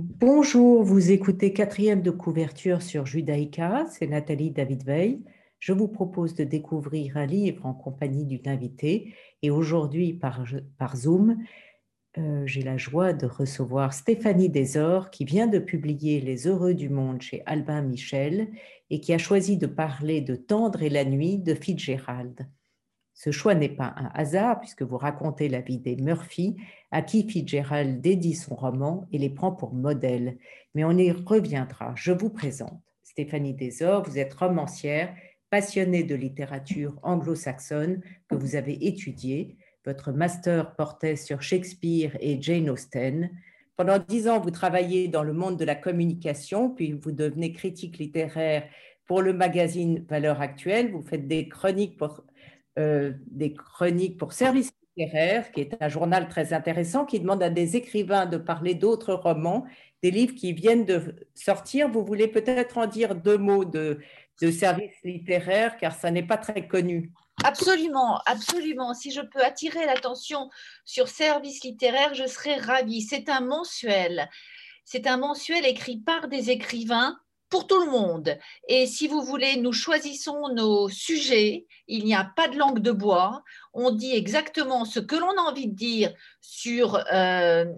Bonjour, vous écoutez quatrième de couverture sur Judaïka, c'est Nathalie David-Veil. Je vous propose de découvrir un livre en compagnie d'une invitée et aujourd'hui par Zoom, j'ai la joie de recevoir Stéphanie Desor qui vient de publier Les Heureux du Monde chez Albin Michel et qui a choisi de parler de Tendre et la nuit de Fitzgerald. Ce choix n'est pas un hasard puisque vous racontez la vie des Murphy, à qui Fitzgerald dédie son roman et les prend pour modèle. Mais on y reviendra. Je vous présente Stéphanie Desor, vous êtes romancière, passionnée de littérature anglo-saxonne que vous avez étudiée. Votre master portait sur Shakespeare et Jane Austen. Pendant 10 ans, vous travaillez dans le monde de la communication, puis vous devenez critique littéraire pour le magazine Valeurs Actuelles. Vous faites des chroniques pour Service littéraire, qui est un journal très intéressant, qui demande à des écrivains de parler d'autres romans, des livres qui viennent de sortir. Vous voulez peut-être en dire 2 mots de Service littéraire, car ça n'est pas très connu. Absolument, absolument. Si je peux attirer l'attention sur Service littéraire, je serais ravie. C'est un mensuel. C'est un mensuel écrit par des écrivains, pour tout le monde. Et si vous voulez, nous choisissons nos sujets. Il n'y a pas de langue de bois. On dit exactement ce que l'on a envie de dire sur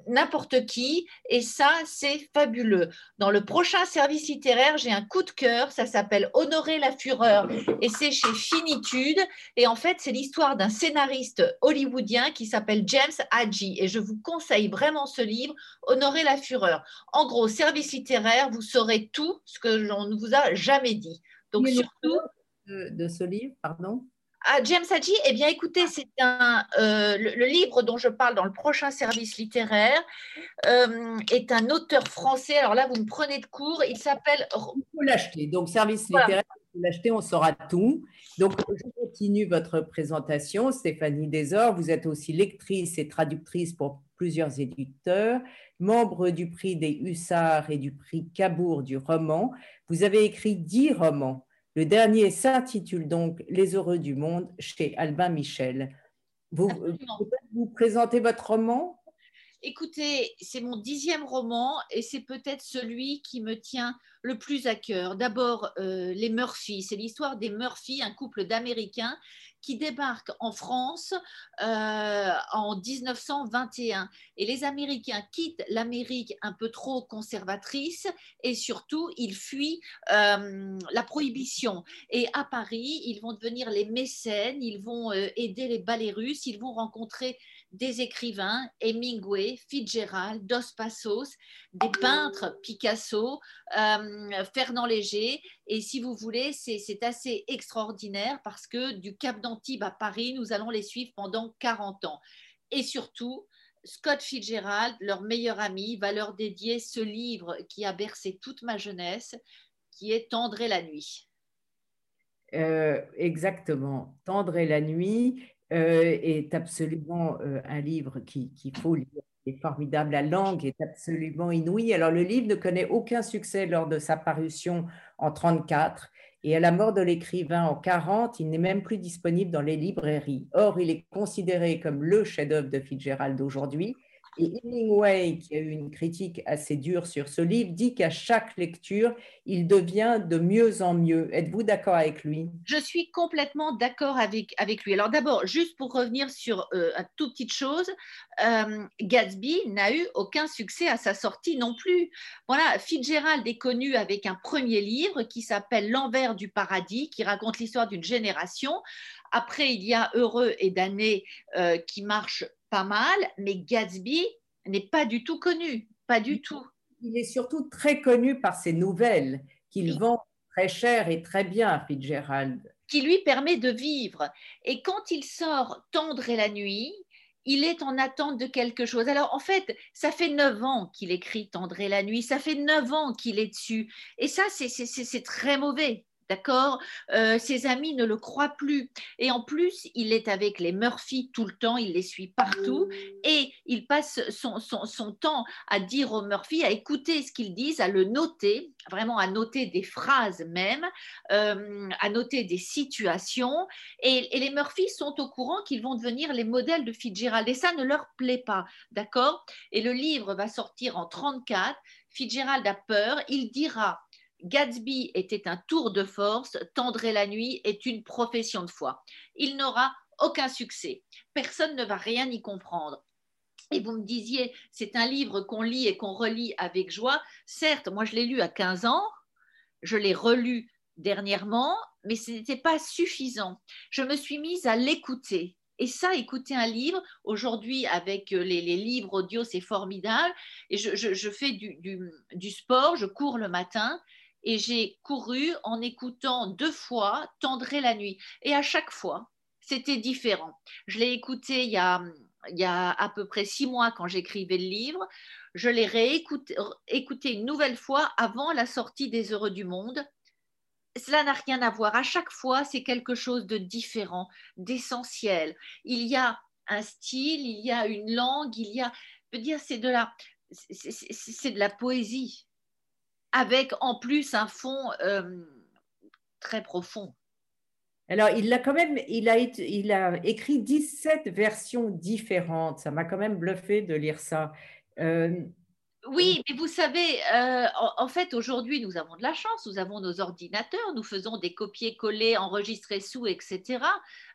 n'importe qui. Et ça, c'est fabuleux. Dans le prochain service littéraire, j'ai un coup de cœur. Ça s'appelle « Honorer la fureur » et c'est chez Finitude. Et en fait, c'est l'histoire d'un scénariste hollywoodien qui s'appelle James Hadji. Et je vous conseille vraiment ce livre, « Honorer la fureur ». En gros, service littéraire, vous saurez tout ce que l'on ne vous a jamais dit. Donc, mais surtout de ce livre, pardon. Ah, James Hadji, eh bien, écoutez, c'est le livre dont je parle dans le prochain service littéraire est un auteur français. Alors là, vous me prenez de court. Il s'appelle… Il faut l'acheter. Donc, service littéraire, il faut l'acheter, on saura tout. Donc, je continue votre présentation. Stéphanie Desor, vous êtes aussi lectrice et traductrice pour plusieurs éditeurs. Membre du prix des Hussards et du prix Cabourg du roman, vous avez écrit 10 romans. Le dernier s'intitule donc « Les Heureux du Monde » chez Albin Michel. Vous présentez votre roman ? Écoutez, c'est mon 10e roman et c'est peut-être celui qui me tient le plus à cœur. D'abord, les Murphy. C'est l'histoire des Murphy, un couple d'Américains qui débarquent en France en 1921. Et les Américains quittent l'Amérique un peu trop conservatrice et surtout, ils fuient la prohibition. Et à Paris, ils vont devenir les mécènes, ils vont aider les ballets russes, ils vont rencontrer des écrivains, Hemingway, Fitzgerald, Dos Passos, des peintres, Picasso, Fernand Léger. Et si vous voulez, c'est assez extraordinaire parce que du Cap d'Antibes à Paris, nous allons les suivre pendant 40 ans. Et surtout, Scott Fitzgerald, leur meilleur ami, va leur dédier ce livre qui a bercé toute ma jeunesse, qui est « Tendre et la nuit ». Exactement, « Tendre et la nuit » est absolument un livre qu'il faut lire. C'est formidable, la langue est absolument inouïe. Alors, le livre ne connaît aucun succès lors de sa parution en 1934 et à la mort de l'écrivain en 1940, il n'est même plus disponible dans les librairies. Or, il est considéré comme le chef-d'œuvre de Fitzgerald d'aujourd'hui. Et Hemingway, qui a eu une critique assez dure sur ce livre, dit qu'à chaque lecture, il devient de mieux en mieux. Êtes-vous d'accord avec lui? Je suis complètement d'accord avec lui. Alors d'abord, juste pour revenir sur une toute petite chose, Gatsby n'a eu aucun succès à sa sortie non plus. Voilà, Fitzgerald est connu avec un premier livre qui s'appelle « L'envers du paradis » qui raconte l'histoire d'une génération. Après, il y a « Heureux et damné » qui marche pas mal, mais Gatsby n'est pas du tout connu, pas du tout. Il est surtout très connu par ses nouvelles, qu'il vend très cher et très bien, Fitzgerald. Qui lui permet de vivre. Et quand il sort « Tendre et la nuit », il est en attente de quelque chose. Alors, en fait, ça fait 9 ans qu'il écrit « Tendre et la nuit », ça fait 9 ans qu'il est dessus. Et ça, c'est très mauvais. D'accord, ses amis ne le croient plus. Et en plus, il est avec les Murphy tout le temps, il les suit partout et il passe son temps à dire aux Murphy, à écouter ce qu'ils disent, à le noter, vraiment à noter des phrases même, à noter des situations. Et les Murphy sont au courant qu'ils vont devenir les modèles de Fitzgerald et ça ne leur plaît pas. D'accord, et le livre va sortir en 1934. Fitzgerald a peur, il dira: Gatsby était un tour de force, Tendre est la nuit est une profession de foi. Il n'aura aucun succès, personne ne va rien y comprendre. Et vous me disiez, c'est un livre qu'on lit et qu'on relit avec joie. Certes, moi je l'ai lu à 15 ans, je l'ai relu dernièrement, mais ce n'était pas suffisant. Je me suis mise à l'écouter. Et ça, écouter un livre, aujourd'hui avec les livres audio, c'est formidable. Et je fais du sport, je cours le matin. Et j'ai couru en écoutant 2 fois Tendre est la nuit. Et à chaque fois, c'était différent. Je l'ai écouté il y a à peu près 6 mois quand j'écrivais le livre. Je l'ai réécouté une nouvelle fois avant la sortie des Heureux du Monde. Cela n'a rien à voir. À chaque fois, c'est quelque chose de différent, d'essentiel. Il y a un style, il y a une langue, il y a... Je veux dire, c'est de la poésie, avec en plus un fond très profond. Alors, il a écrit 17 versions différentes. Ça m'a quand même bluffé de lire ça. Oui, mais vous savez, en fait, aujourd'hui, nous avons de la chance, nous avons nos ordinateurs, nous faisons des copier-coller, enregistrer sous, etc.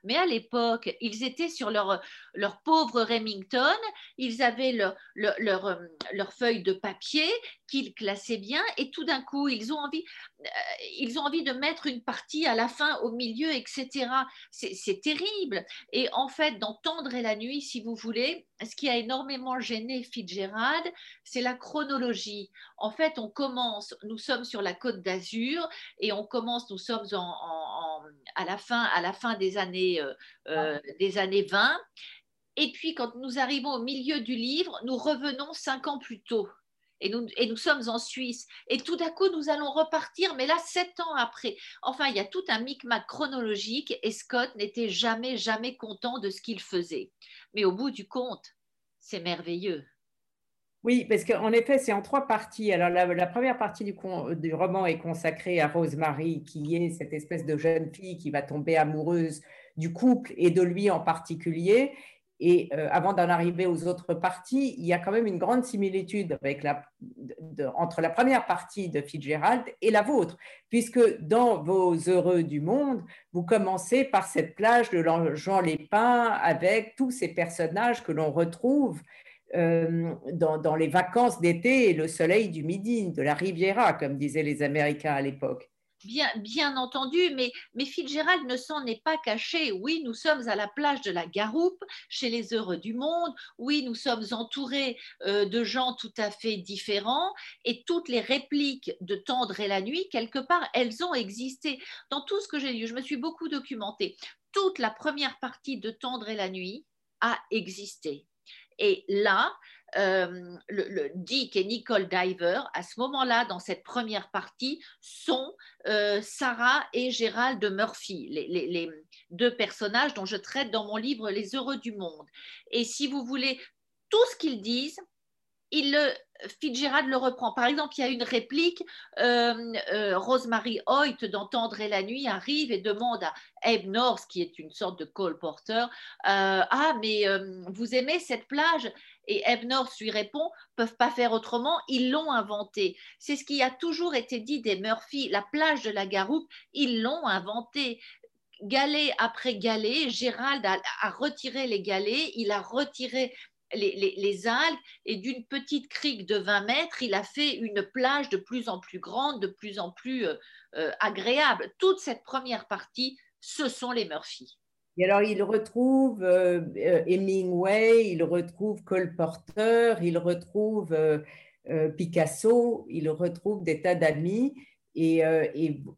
Mais à l'époque, ils étaient sur leur pauvre Remington, ils avaient leur feuille de papier qu'ils classaient bien et tout d'un coup, ils ont envie de mettre une partie à la fin, au milieu, etc. C'est terrible. Et en fait, dans Tendre et la nuit, si vous voulez, ce qui a énormément gêné Fitzgerald, c'est la chronologie. En fait, on commence, nous sommes sur la Côte d'Azur et on commence, nous sommes à la fin des années 20. Et puis, quand nous arrivons au milieu du livre, nous revenons 5 ans plus tôt. Et nous sommes en Suisse. Et tout d'un coup, nous allons repartir, mais là, 7 ans après. Enfin, il y a tout un micmac chronologique et Scott n'était jamais, jamais content de ce qu'il faisait. Mais au bout du compte, c'est merveilleux. Oui, parce qu'en effet, c'est en 3 parties. Alors, la première partie du roman est consacrée à Rosemary, qui est cette espèce de jeune fille qui va tomber amoureuse du couple et de lui en particulier. Et avant d'en arriver aux autres parties, il y a quand même une grande similitude avec entre la première partie de Fitzgerald et la vôtre, puisque dans vos Heureux du Monde, vous commencez par cette plage de Jean Lépin avec tous ces personnages que l'on retrouve dans les vacances d'été et le soleil du midi, de la Riviera, comme disaient les Américains à l'époque. Bien entendu, mais Fitzgerald ne s'en est pas caché. Oui, nous sommes à la plage de la Garoupe, chez les Heureux du Monde. Oui, nous sommes entourés de gens tout à fait différents. Et toutes les répliques de Tendre et la nuit, quelque part, elles ont existé. Dans tout ce que j'ai lu, je me suis beaucoup documentée. Toute la première partie de Tendre et la nuit a existé. Et là, Dick et Nicole Diver, à ce moment-là, dans cette première partie, sont Sarah et Gérald Murphy, les 2 personnages dont je traite dans mon livre Les Heureux du Monde. Et si vous voulez, tout ce qu'ils disent, Fitzgerald le reprend. Par exemple, il y a une réplique, Rosemary Hoyt dans Tendre et la nuit arrive et demande à Eb North, qui est une sorte de Cole Porter, vous aimez cette plage? Et Eb North lui répond, peuvent pas faire autrement, ils l'ont inventée. C'est ce qui a toujours été dit des Murphy, la plage de la Garoupe, ils l'ont inventée. Galet après galet, Gérald a retiré les galets, il a retiré les algues et d'une petite crique de 20 mètres, il a fait une plage de plus en plus grande, de plus en plus agréable. Toute cette première partie, ce sont les Murphy. Et alors, il retrouve Hemingway, il retrouve Cole Porter, il retrouve Picasso, il retrouve des tas d'amis et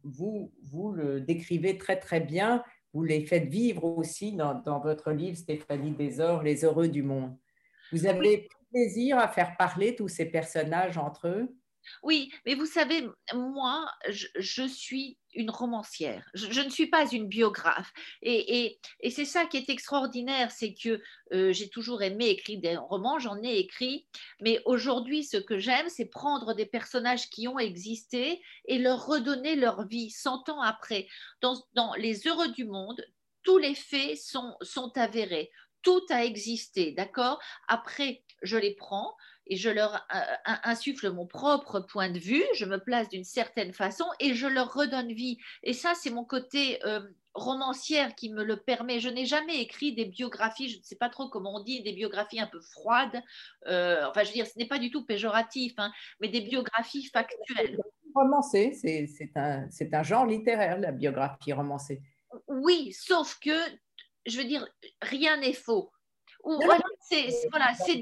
vous le décrivez très, très bien. Vous les faites vivre aussi dans votre livre, Stéphanie Desor, Les Heureux du Monde. Vous avez plaisir à faire parler tous ces personnages entre eux? Oui, mais vous savez, moi, je suis une romancière, je ne suis pas une biographe, et c'est ça qui est extraordinaire, c'est que j'ai toujours aimé écrire des romans, j'en ai écrit, mais aujourd'hui ce que j'aime c'est prendre des personnages qui ont existé et leur redonner leur vie 100 ans après. Dans Les Heureux du Monde, tous les faits sont avérés, tout a existé, d'accord? Après je les prends et je leur insuffle mon propre point de vue, je me place d'une certaine façon et je leur redonne vie. Et ça, c'est mon côté romancière qui me le permet. Je n'ai jamais écrit des biographies, je ne sais pas trop comment on dit, des biographies un peu froides. Enfin, je veux dire, ce n'est pas du tout péjoratif, hein, mais des biographies factuelles. Romancée, c'est un genre littéraire, la biographie romancée. Oui, sauf que, je veux dire, rien n'est faux. Ou, voilà, c'est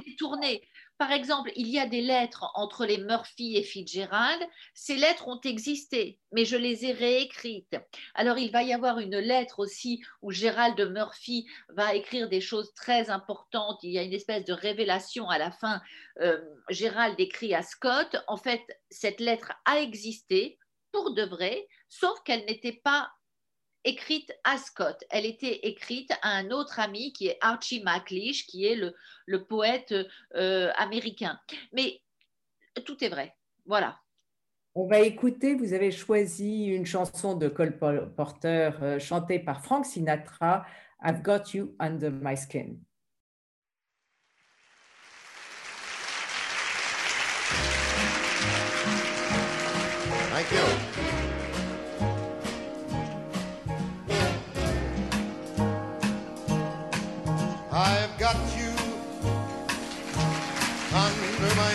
détourné. Par exemple, il y a des lettres entre les Murphy et Fitzgerald. Ces lettres ont existé, mais je les ai réécrites. Alors, il va y avoir une lettre aussi où Gérald Murphy va écrire des choses très importantes. Il y a une espèce de révélation à la fin. Gérald écrit à Scott. En fait, cette lettre a existé pour de vrai, sauf qu'elle n'était pas écrite à Scott, elle était écrite à un autre ami qui est Archie MacLeish, qui est le poète américain. Mais tout est vrai, voilà. On va écouter, vous avez choisi une chanson de Cole Porter chantée par Frank Sinatra, « I've got you under my skin ». Thank you. I've got you under my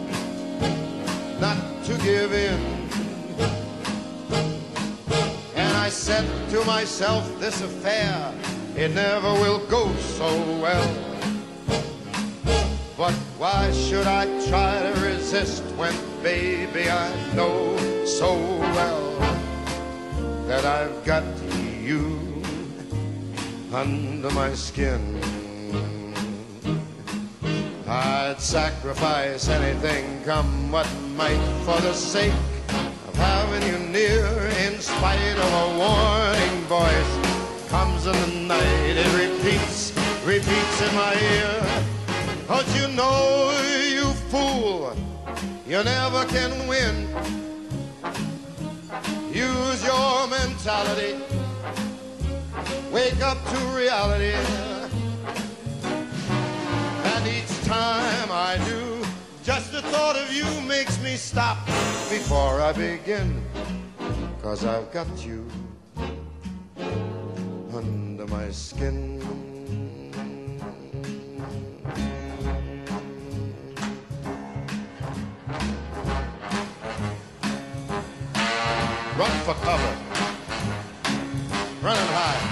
not to give in, and I said to myself, this affair, it never will go so well. But why should I try to resist when, baby, I know so well that I've got you under my skin? I'd sacrifice anything, come what might, for the sake of having you near. In spite of a warning voice, comes in the night, it repeats, repeats in my ear. Don't you know, you fool, you never can win. Use your mentality, wake up to reality. Time I do, just the thought of you makes me stop before I begin, 'cause I've got you under my skin. Run for cover, running high.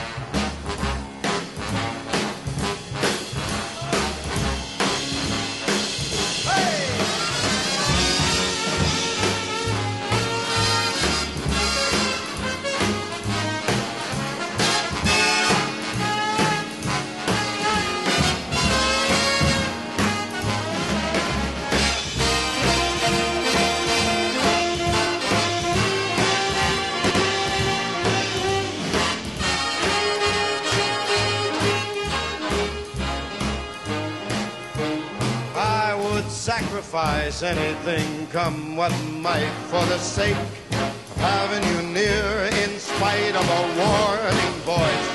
Sacrifice anything, come what might, for the sake of having you near. In spite of a warning voice,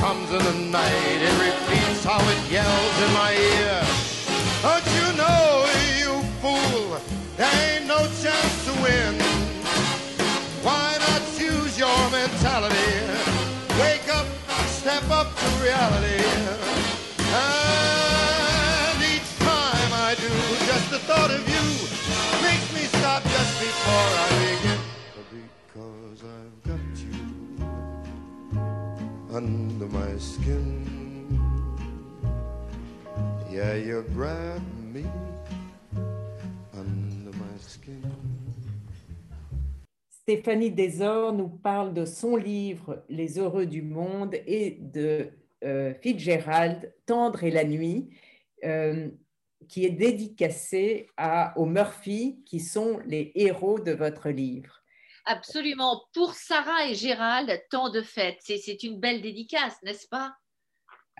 comes in the night, it repeats how it yells in my ear. Don't you know, you fool, there ain't no chance to win. Why not use your mentality, wake up, step up to reality. The thought of you makes me stop just before I begin, because I've got you under my skin. Yeah, you grabbed me under my skin. Stéphanie Desor nous parle de son livre « Les Heureux du Monde » et de Fitzgerald, « Tendre et la nuit », qui est dédicacé aux Murphy, qui sont les héros de votre livre. Absolument. Pour Sarah et Gérald, tant de fêtes. C'est une belle dédicace, n'est-ce pas?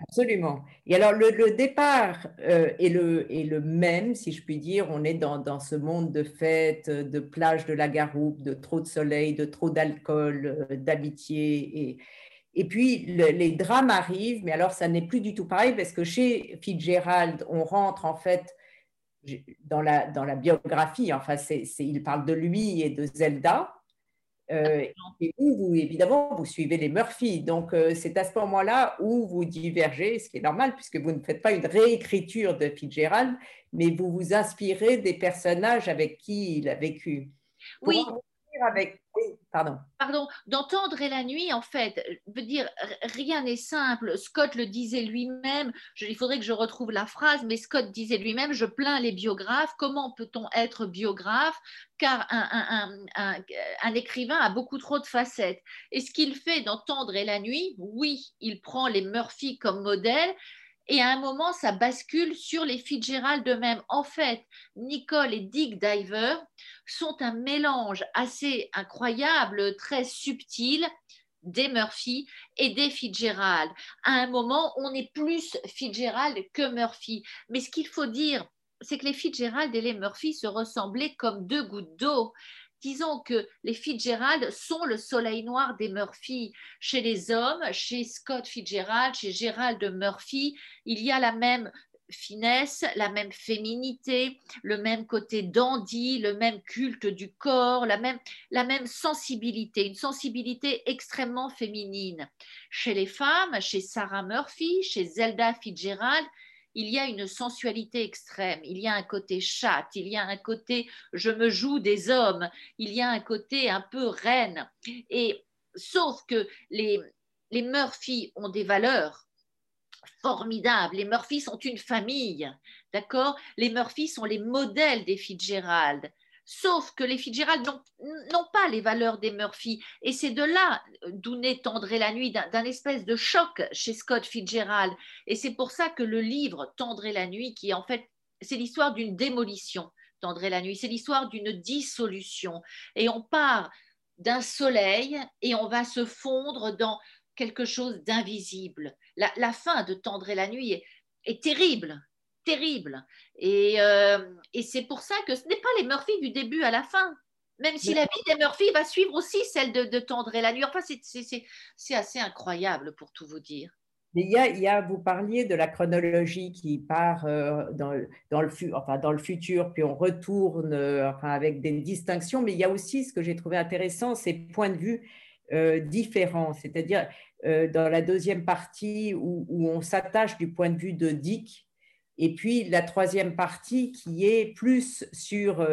Absolument. Et alors, le départ est le même, si je puis dire. On est dans ce monde de fêtes, de plages de la Garoupe, de trop de soleil, de trop d'alcool, d'amitié. Et puis, les drames arrivent, mais alors ça n'est plus du tout pareil, parce que chez Fitzgerald, on rentre en fait dans la biographie, enfin, il parle de lui et de Zelda, et vous, évidemment, vous suivez les Murphy, donc c'est à ce moment-là où vous divergez, ce qui est normal, puisque vous ne faites pas une réécriture de Fitzgerald, mais vous vous inspirez des personnages avec qui il a vécu. Oui. Pardon. Dans Tendre et la nuit, en fait, je veux dire, rien n'est simple. Scott le disait lui-même, il faudrait que je retrouve la phrase, mais Scott disait lui-même, je plains les biographes, comment peut-on être biographe, car un écrivain a beaucoup trop de facettes. Et ce qu'il fait dans Tendre et la nuit, oui, il prend les Murphy comme modèle, et à un moment, ça bascule sur les Fitzgerald eux-mêmes. En fait, Nicole et Dick Diver sont un mélange assez incroyable, très subtil, des Murphy et des Fitzgerald. À un moment, on est plus Fitzgerald que Murphy. Mais ce qu'il faut dire, c'est que les Fitzgerald et les Murphy se ressemblaient comme deux gouttes d'eau. Disons que les Fitzgerald sont le soleil noir des Murphy. Chez les hommes, chez Scott Fitzgerald, chez Gérald Murphy, il y a la même finesse, la même féminité, le même côté dandy, le même culte du corps, la même sensibilité, une sensibilité extrêmement féminine. Chez les femmes, chez Sarah Murphy, chez Zelda Fitzgerald, il y a une sensualité extrême, il y a un côté chatte, il y a un côté je me joue des hommes, il y a un côté un peu reine. Et sauf que les Murphy ont des valeurs formidables, les Murphy sont une famille, d'accord? Les Murphy sont les modèles des Fitzgerald. Sauf que les Fitzgerald n'ont pas les valeurs des Murphy. Et c'est de là d'où naît Tendre et la nuit, d'un espèce de choc chez Scott Fitzgerald. Et c'est pour ça que le livre Tendre et la nuit, qui en fait, c'est l'histoire d'une démolition, Tendre et la nuit, c'est l'histoire d'une dissolution. Et on part d'un soleil et on va se fondre dans quelque chose d'invisible. La fin de Tendre et la nuit est terrible. Terrible. Et c'est pour ça que ce n'est pas les Murphy du début à la fin, même si la vie des Murphy va suivre aussi celle de Tendre et la nuit. Enfin, c'est assez incroyable pour tout vous dire. Mais vous parliez de la chronologie qui part dans le futur, puis on retourne avec des distinctions, mais il y a aussi ce que j'ai trouvé intéressant, ces points de vue différents, c'est-à-dire dans la deuxième partie où on s'attache du point de vue de Dick. Et puis, la troisième partie qui est plus sur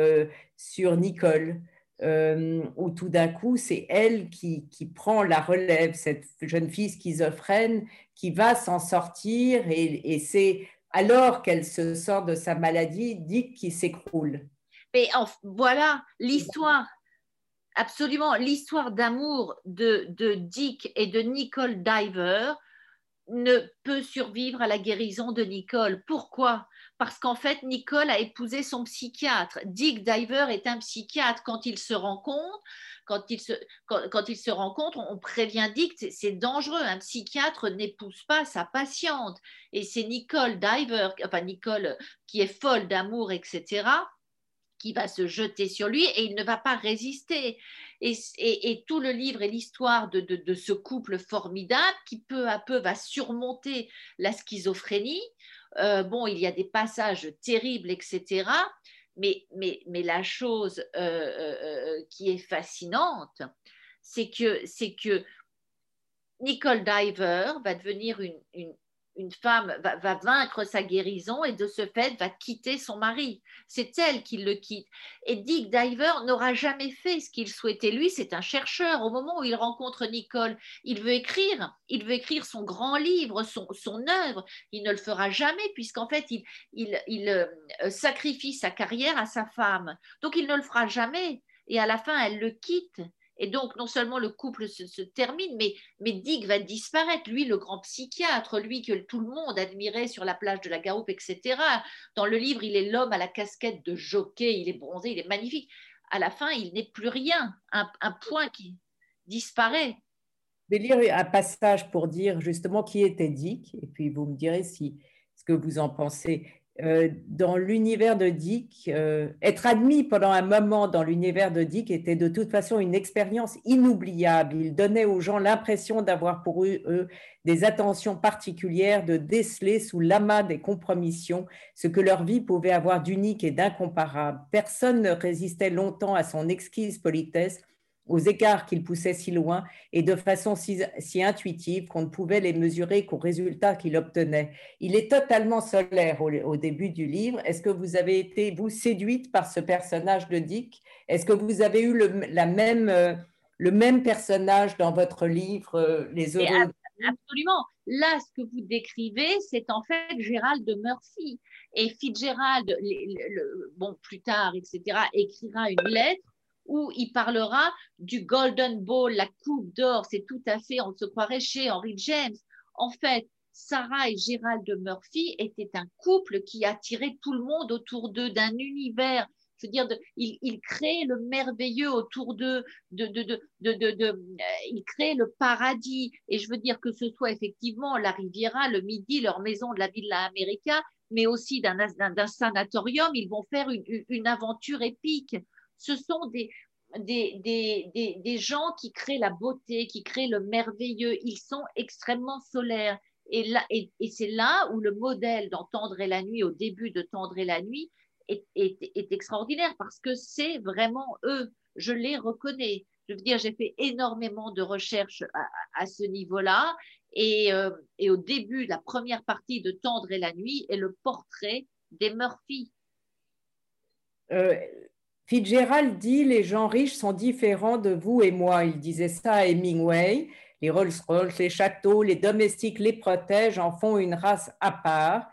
Nicole, où tout d'un coup, c'est elle qui prend la relève, cette jeune fille schizophrène qui va s'en sortir. Et c'est alors qu'elle se sort de sa maladie, Dick qui s'écroule. Mais voilà l'histoire, absolument, l'histoire d'amour de Dick et de Nicole Diver ne peut survivre à la guérison de Nicole. Pourquoi? Parce qu'en fait, Nicole a épousé son psychiatre. Dick Diver est un psychiatre. Quand ils se rencontrent, on prévient Dick, c'est dangereux. Un psychiatre n'épouse pas sa patiente. Et c'est Nicole Diver, enfin Nicole qui est folle d'amour, etc., qui va se jeter sur lui et il ne va pas résister. Et tout le livre est l'histoire de ce couple formidable qui peu à peu va surmonter la schizophrénie. Il y a des passages terribles, etc. Mais la chose qui est fascinante, c'est que Nicole Diver va devenir une une femme va vaincre sa guérison et de ce fait va quitter son mari. C'est elle qui le quitte. Et Dick Diver n'aura jamais fait ce qu'il souhaitait. Lui, c'est un chercheur. Au moment où il rencontre Nicole, il veut écrire son grand livre, son œuvre. Il ne le fera jamais puisqu'en fait, il sacrifie sa carrière à sa femme. Donc, il ne le fera jamais. Et à la fin, elle le quitte. Et donc, non seulement le couple se termine, mais Dick va disparaître. Lui, le grand psychiatre, lui que tout le monde admirait sur la plage de la Garoupe, etc. Dans le livre, il est l'homme à la casquette de jockey, il est bronzé, il est magnifique. À la fin, il n'est plus rien, un point qui disparaît. Je vais lire un passage pour dire justement qui était Dick, et puis vous me direz ce que vous en pensez. Dans l'univers de Dick, être admis pendant un moment dans l'univers de Dick était de toute façon une expérience inoubliable. Il donnait aux gens l'impression d'avoir pour eux des attentions particulières, de déceler sous l'amas des compromissions ce que leur vie pouvait avoir d'unique et d'incomparable. Personne ne résistait longtemps à son exquise politesse, aux écarts qu'il poussait si loin et de façon si intuitive qu'on ne pouvait les mesurer qu'aux résultats qu'il obtenait. Il est totalement solaire au début du livre. Est-ce que vous avez été, vous, séduite par ce personnage de Dick? Est-ce que vous avez eu le même personnage dans votre livre, Les Heureux? Absolument. Là, ce que vous décrivez, c'est en fait Gérald Murphy. Et Fitzgerald, plus tard, etc., écrira une lettre où il parlera du Golden Ball, la coupe d'or, c'est tout à fait, on se croirait chez Henry James. En fait, Sarah et Gérald Murphy étaient un couple qui attirait tout le monde autour d'eux, d'un univers, je veux dire, ils créaient le merveilleux autour d'eux, ils créaient le paradis, et je veux dire que ce soit effectivement la Riviera, le Midi, leur maison de la Villa América, mais aussi d'un sanatorium, ils vont faire une aventure épique. Ce sont des gens qui créent la beauté, qui créent le merveilleux. Ils sont extrêmement solaires. Et c'est là où le modèle dans Tendre et la nuit, au début de Tendre et la nuit, est extraordinaire parce que c'est vraiment eux. Je les reconnais. Je veux dire, j'ai fait énormément de recherches à ce niveau-là. Et au début, la première partie de Tendre et la nuit est le portrait des Murphy. Fitzgerald dit « Les gens riches sont différents de vous et moi ». Il disait ça à Hemingway. Les Rolls-Royce, les châteaux, les domestiques les protègent, en font une race à part.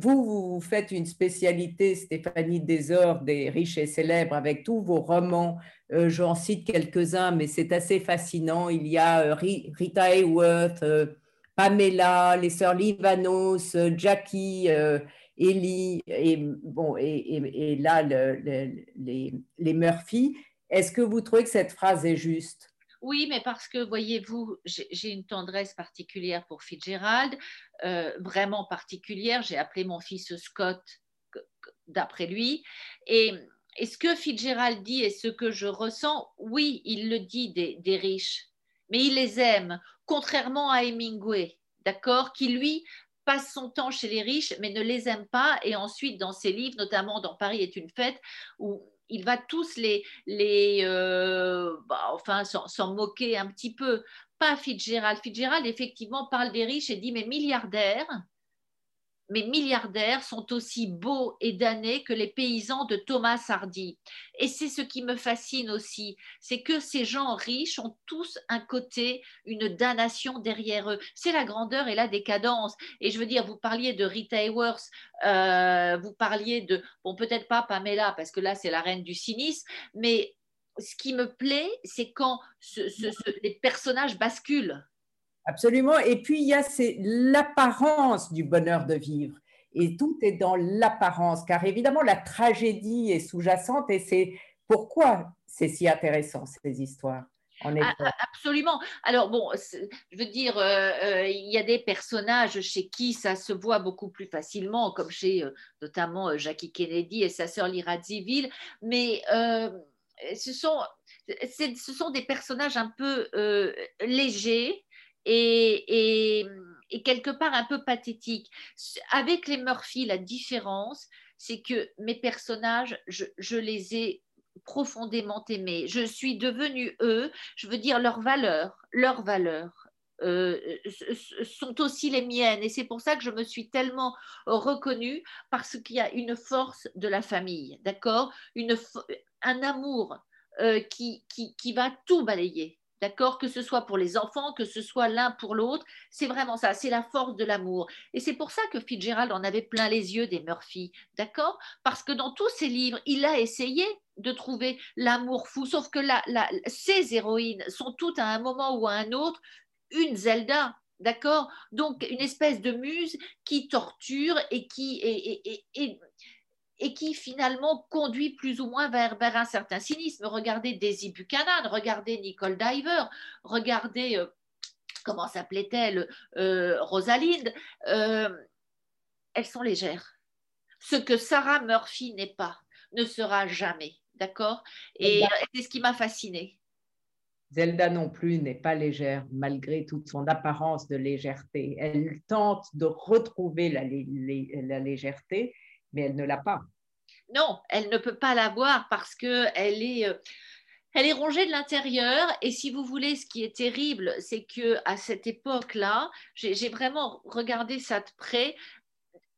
Vous faites une spécialité, Stéphanie Desor, des riches et célèbres, avec tous vos romans. J'en cite quelques-uns, mais c'est assez fascinant. Il y a Rita Hayworth, Pamela, les sœurs Livanos, Jackie… Ellie et là les Murphy. Est-ce que vous trouvez que cette phrase est juste? Oui, mais parce que, voyez-vous, j'ai une tendresse particulière pour Fitzgerald, vraiment particulière. J'ai appelé mon fils Scott d'après lui. Et ce que Fitzgerald dit et ce que je ressens, oui, il le dit des riches, mais il les aime, contrairement à Hemingway, d'accord, qui lui… passe son temps chez les riches, mais ne les aime pas. Et ensuite, dans ses livres, notamment dans Paris est une fête, où il va tous s'en moquer un petit peu. Pas Fitzgerald. Fitzgerald, effectivement, parle des riches et dit « mes milliardaires sont aussi beaux et damnés que les paysans de Thomas Hardy ». Et c'est ce qui me fascine aussi, c'est que ces gens riches ont tous un côté, une damnation derrière eux. C'est la grandeur et la décadence. Et je veux dire, vous parliez de Rita Hayworth, vous parliez de… Bon, peut-être pas Pamela, parce que là, c'est la reine du cynisme, mais ce qui me plaît, c'est quand les personnages basculent. Absolument. Et puis, il y a l'apparence du bonheur de vivre. Et tout est dans l'apparence, car évidemment, la tragédie est sous-jacente et c'est pourquoi c'est si intéressant, ces histoires. Absolument. Alors bon, je veux dire, il y a des personnages chez qui ça se voit beaucoup plus facilement, comme chez notamment Jackie Kennedy et sa sœur Lyra Dziville, mais… ce sont des personnages un peu légers, et quelque part un peu pathétique. Avec les Murphy, la différence, c'est que mes personnages, je les ai profondément aimés. Je suis devenue eux, je veux dire leurs valeurs sont aussi les miennes, et c'est pour ça que je me suis tellement reconnue, parce qu'il y a une force de la famille, d'accord, un amour qui va tout balayer, d'accord, que ce soit pour les enfants, que ce soit l'un pour l'autre, c'est vraiment ça, c'est la force de l'amour. Et c'est pour ça que Fitzgerald en avait plein les yeux des Murphy, d'accord, parce que dans tous ses livres, il a essayé de trouver l'amour fou, sauf que ces héroïnes sont toutes à un moment ou à un autre une Zelda, d'accord, donc une espèce de muse qui torture et qui finalement conduit plus ou moins vers un certain cynisme. Regardez Daisy Buchanan, regardez Nicole Diver, regardez, comment s'appelait-elle, Rosalind, elles sont légères. Ce que Sarah Murphy n'est pas, ne sera jamais, d'accord? Et c'est ce qui m'a fascinée. Zelda non plus n'est pas légère, malgré toute son apparence de légèreté. Elle tente de retrouver la légèreté, mais elle ne l'a pas. Non, elle ne peut pas l'avoir parce qu'elle est... Elle est rongée de l'intérieur, et si vous voulez, ce qui est terrible, c'est qu'à cette époque-là, j'ai vraiment regardé ça de près,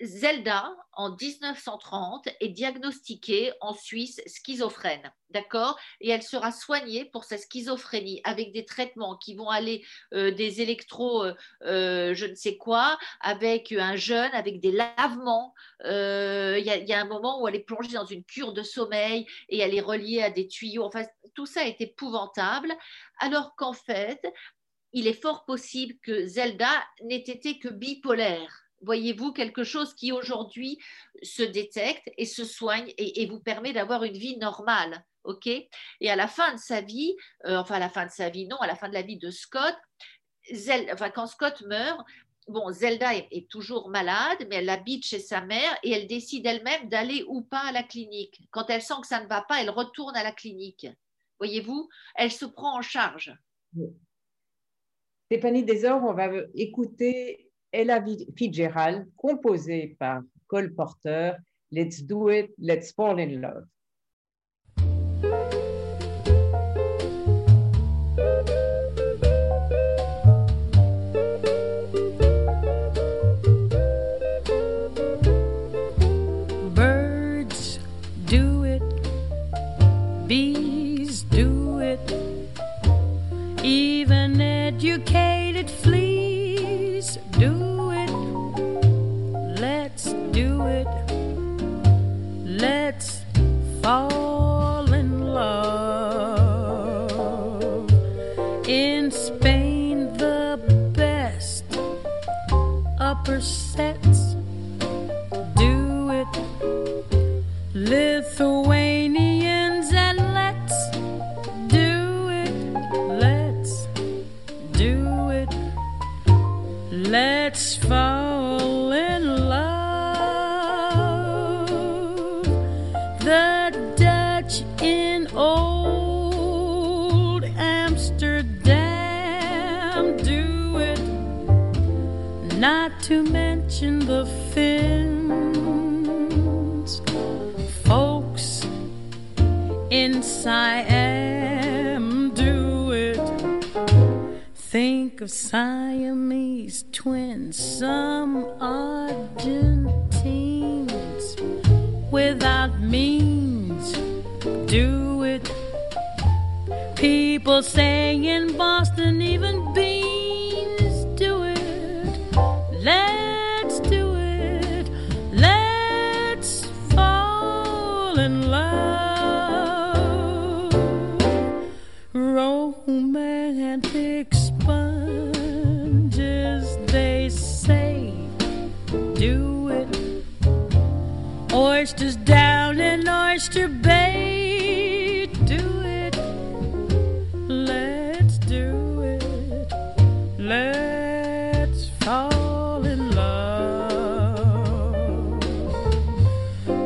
Zelda, en 1930, est diagnostiquée en Suisse schizophrène, d'accord? Et elle sera soignée pour sa schizophrénie avec des traitements qui vont aller des électros, je ne sais quoi, avec un jeûne, avec des lavements. Il y a un moment où elle est plongée dans une cure de sommeil et elle est reliée à des tuyaux. Enfin, tout ça est épouvantable, alors qu'en fait, il est fort possible que Zelda n'ait été que bipolaire. Voyez-vous, quelque chose qui aujourd'hui se détecte et se soigne et vous permet d'avoir une vie normale, ok? Et à la fin de sa vie, à la fin de la vie de Scott, quand Scott meurt, bon, Zelda est toujours malade, mais elle habite chez sa mère et elle décide elle-même d'aller ou pas à la clinique. Quand elle sent que ça ne va pas, elle retourne à la clinique. Voyez-vous, elle se prend en charge. Stéphanie Desor, on va écouter... Ella Fitzgerald, composée par Cole Porter, Let's Do It, Let's Fall in Love. Birds do it, bees do it, even educated fleas. Do it, let's do it, let's fall in love. In Spain, the best upper sets do it, Lithuanians, and let's do it, let's do it. Let's fall in love. The Dutch in old Amsterdam do it, not to mention the Finns, folks in Siam do it. Think of Siamese twins, some Argentines without means do it. People saying in Boston, even beans do it. Let's do it. Let's fall in love. Romantic sponges, they say, do it. Oysters down in Oyster Bay, do it. Let's do it. Let's fall in love.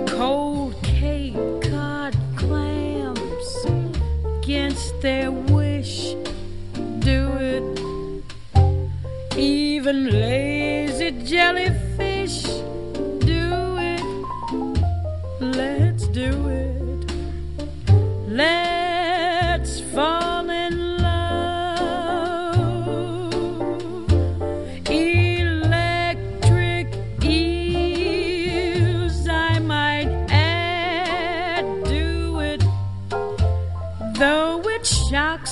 Cold Cape Cod clams against their wish. Do it. Even lazy jellyfish do it. Let's do it. Let's fall in love.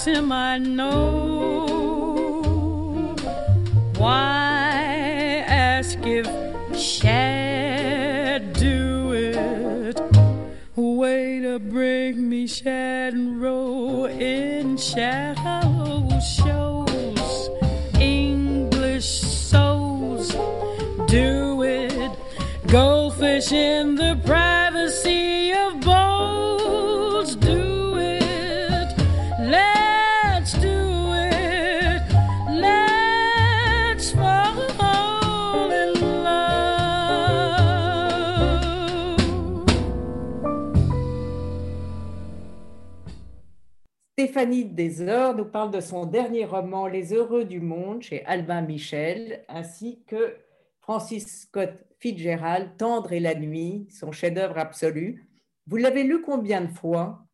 him I know. Why ask if Shad do it? Way to bring me Shad and roll in shallow shows. English souls do it. Goldfish in the privacy of bowls do. Stéphanie Desor nous parle de son dernier roman, Les Heureux du Monde, chez Albin Michel, ainsi que Francis Scott Fitzgerald, Tendre et la nuit, son chef-d'œuvre absolu. Vous l'avez lu combien de fois ?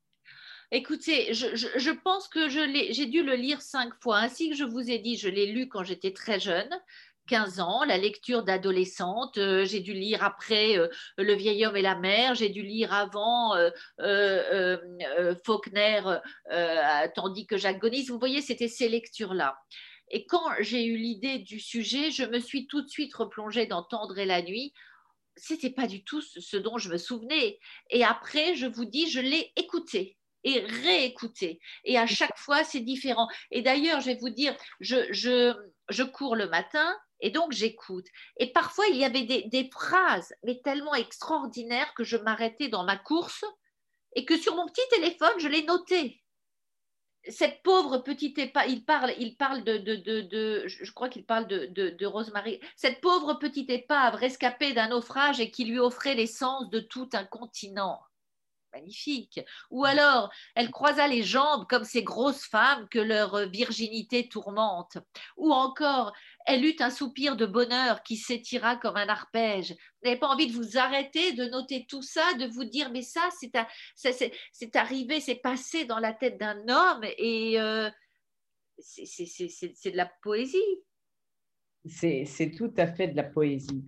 Écoutez, je pense que j'ai dû le lire 5 fois. Ainsi que je vous ai dit, je l'ai lu quand j'étais très jeune. 15 ans, la lecture d'adolescente, j'ai dû lire après Le vieil homme et la mer, j'ai dû lire avant Faulkner, tandis que j'agonise. Vous voyez, c'était ces lectures-là. Et quand j'ai eu l'idée du sujet, je me suis tout de suite replongée dans Tendre et la nuit. Ce n'était pas du tout ce dont je me souvenais. Et après, je vous dis, je l'ai écouté et réécouté. Et à chaque fois, c'est différent. Et d'ailleurs, je vais vous dire, je cours le matin et donc j'écoute. Et parfois, il y avait des phrases mais tellement extraordinaires que je m'arrêtais dans ma course et que sur mon petit téléphone, je les notais. Cette pauvre petite épave, il parle je crois qu'il parle de Rosemary, cette pauvre petite épave rescapée d'un naufrage et qui lui offrait l'essence de tout un continent. Magnifique. Ou alors, elle croisa les jambes comme ces grosses femmes que leur virginité tourmente. Ou encore, elle eut un soupir de bonheur qui s'étira comme un arpège. Vous n'avez pas envie de vous arrêter, de noter tout ça, de vous dire, mais ça, c'est arrivé, c'est passé dans la tête d'un homme et c'est de la poésie. C'est tout à fait de la poésie.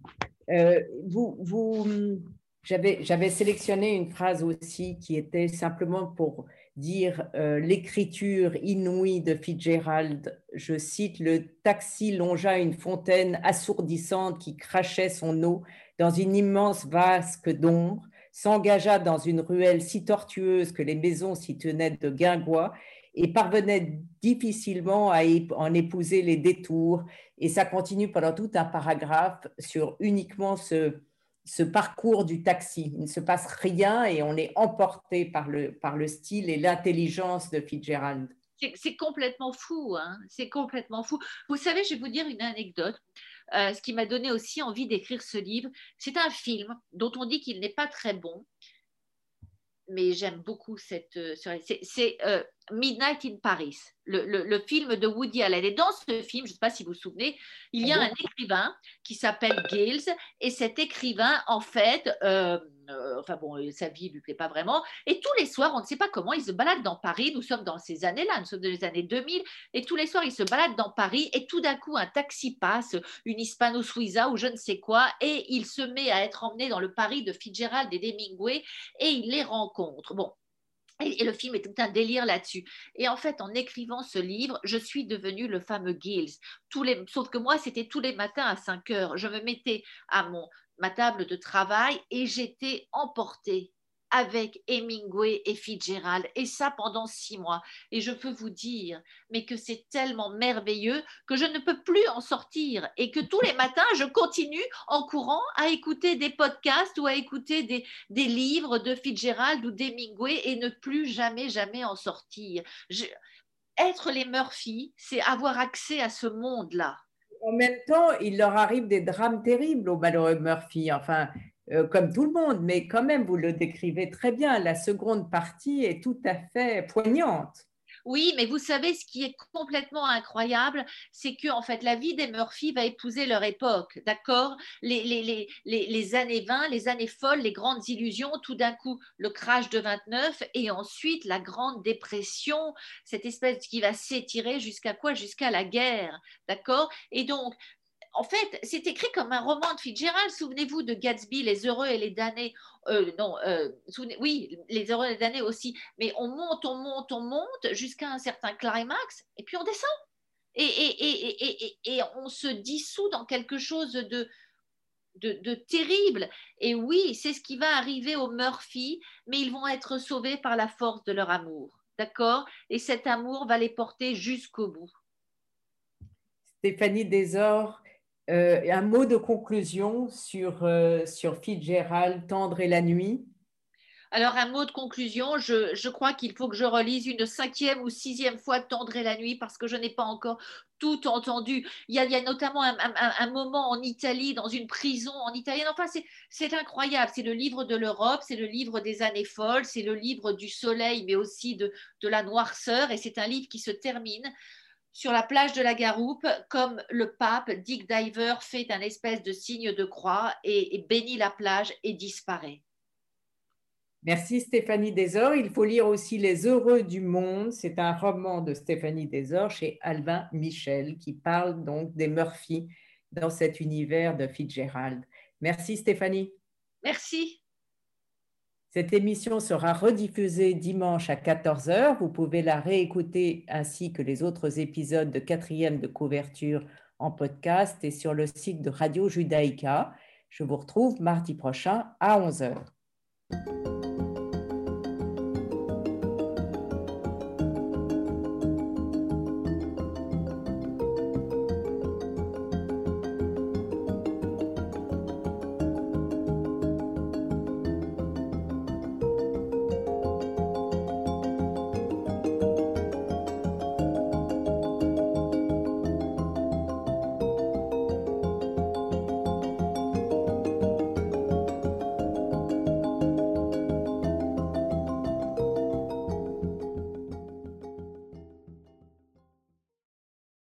J'avais sélectionné une phrase aussi qui était simplement pour dire l'écriture inouïe de Fitzgerald. Je cite, le taxi longea une fontaine assourdissante qui crachait son eau dans une immense vasque d'ombre, s'engagea dans une ruelle si tortueuse que les maisons s'y tenaient de guingois et parvenait difficilement à en épouser les détours. Et ça continue pendant tout un paragraphe sur uniquement ce parcours du taxi. Il ne se passe rien et on est emporté par le style et l'intelligence de Fitzgerald. C'est complètement fou, hein? C'est complètement fou. Vous savez, je vais vous dire une anecdote, ce qui m'a donné aussi envie d'écrire ce livre. C'est un film dont on dit qu'il n'est pas très bon, mais j'aime beaucoup cette... C'est Midnight in Paris, le film de Woody Allen. Et dans ce film, je ne sais pas si vous vous souvenez, il y a un écrivain qui s'appelle Giles, et cet écrivain, en fait, sa vie ne lui plaît pas vraiment, et tous les soirs, on ne sait pas comment, il se balade dans Paris, nous sommes dans ces années-là, nous sommes dans les années 2000, et tous les soirs, il se balade dans Paris, et tout d'un coup, un taxi passe, une hispano-suiza ou je ne sais quoi, et il se met à être emmené dans le Paris de Fitzgerald et d'Hemingway, et il les rencontre. Bon. Et le film est tout un délire là-dessus. Et en fait, en écrivant ce livre, je suis devenue le fameux Giles. Sauf que moi, c'était tous les matins à 5 heures. Je me mettais à ma table de travail et j'étais emportée avec Hemingway et Fitzgerald, et ça pendant 6 mois. Et je peux vous dire, mais que c'est tellement merveilleux que je ne peux plus en sortir et que tous les matins, je continue en courant à écouter des podcasts ou à écouter des livres de Fitzgerald ou d'Hemingway et ne plus jamais en sortir. Être les Murphy, c'est avoir accès à ce monde-là. En même temps, il leur arrive des drames terribles aux malheureux Murphy, enfin... comme tout le monde, mais quand même, vous le décrivez très bien, la seconde partie est tout à fait poignante. Oui, mais vous savez, ce qui est complètement incroyable, c'est que en fait, la vie des Murphy va épouser leur époque, d'accord, les années 20, les années folles, les grandes illusions, tout d'un coup, le crash de 29 et ensuite la grande dépression, cette espèce qui va s'étirer jusqu'à la guerre, d'accord. Et donc, en fait, c'est écrit comme un roman de Fitzgerald. Souvenez-vous de Gatsby, Les Heureux et les Damnés. Oui, Les Heureux et les Damnés aussi. Mais on monte jusqu'à un certain climax et puis on descend. Et on se dissout dans quelque chose de terrible. Et oui, c'est ce qui va arriver aux Murphy, mais ils vont être sauvés par la force de leur amour. D'accord? Et cet amour va les porter jusqu'au bout. Stéphanie Desor, un mot de conclusion sur Fitzgerald, Tendre et la nuit. Alors, un mot de conclusion, je crois qu'il faut que je relise une 5e ou 6e fois Tendre et la nuit parce que je n'ai pas encore tout entendu. Il y a notamment un moment en Italie, dans une prison en Italie. Enfin, c'est incroyable. C'est le livre de l'Europe, c'est le livre des années folles, c'est le livre du soleil, mais aussi de la noirceur. Et c'est un livre qui se termine sur la plage de la Garoupe, comme le pape, Dick Diver fait un espèce de signe de croix et bénit la plage et disparaît. Merci Stéphanie Desor. Il faut lire aussi Les Heureux du Monde. C'est un roman de Stéphanie Desor chez Albin Michel qui parle donc des Murphy dans cet univers de Fitzgerald. Merci Stéphanie. Merci. Cette émission sera rediffusée dimanche à 14h. Vous pouvez la réécouter ainsi que les autres épisodes de Quatrième de couverture en podcast et sur le site de Radio Judaïka. Je vous retrouve mardi prochain à 11h.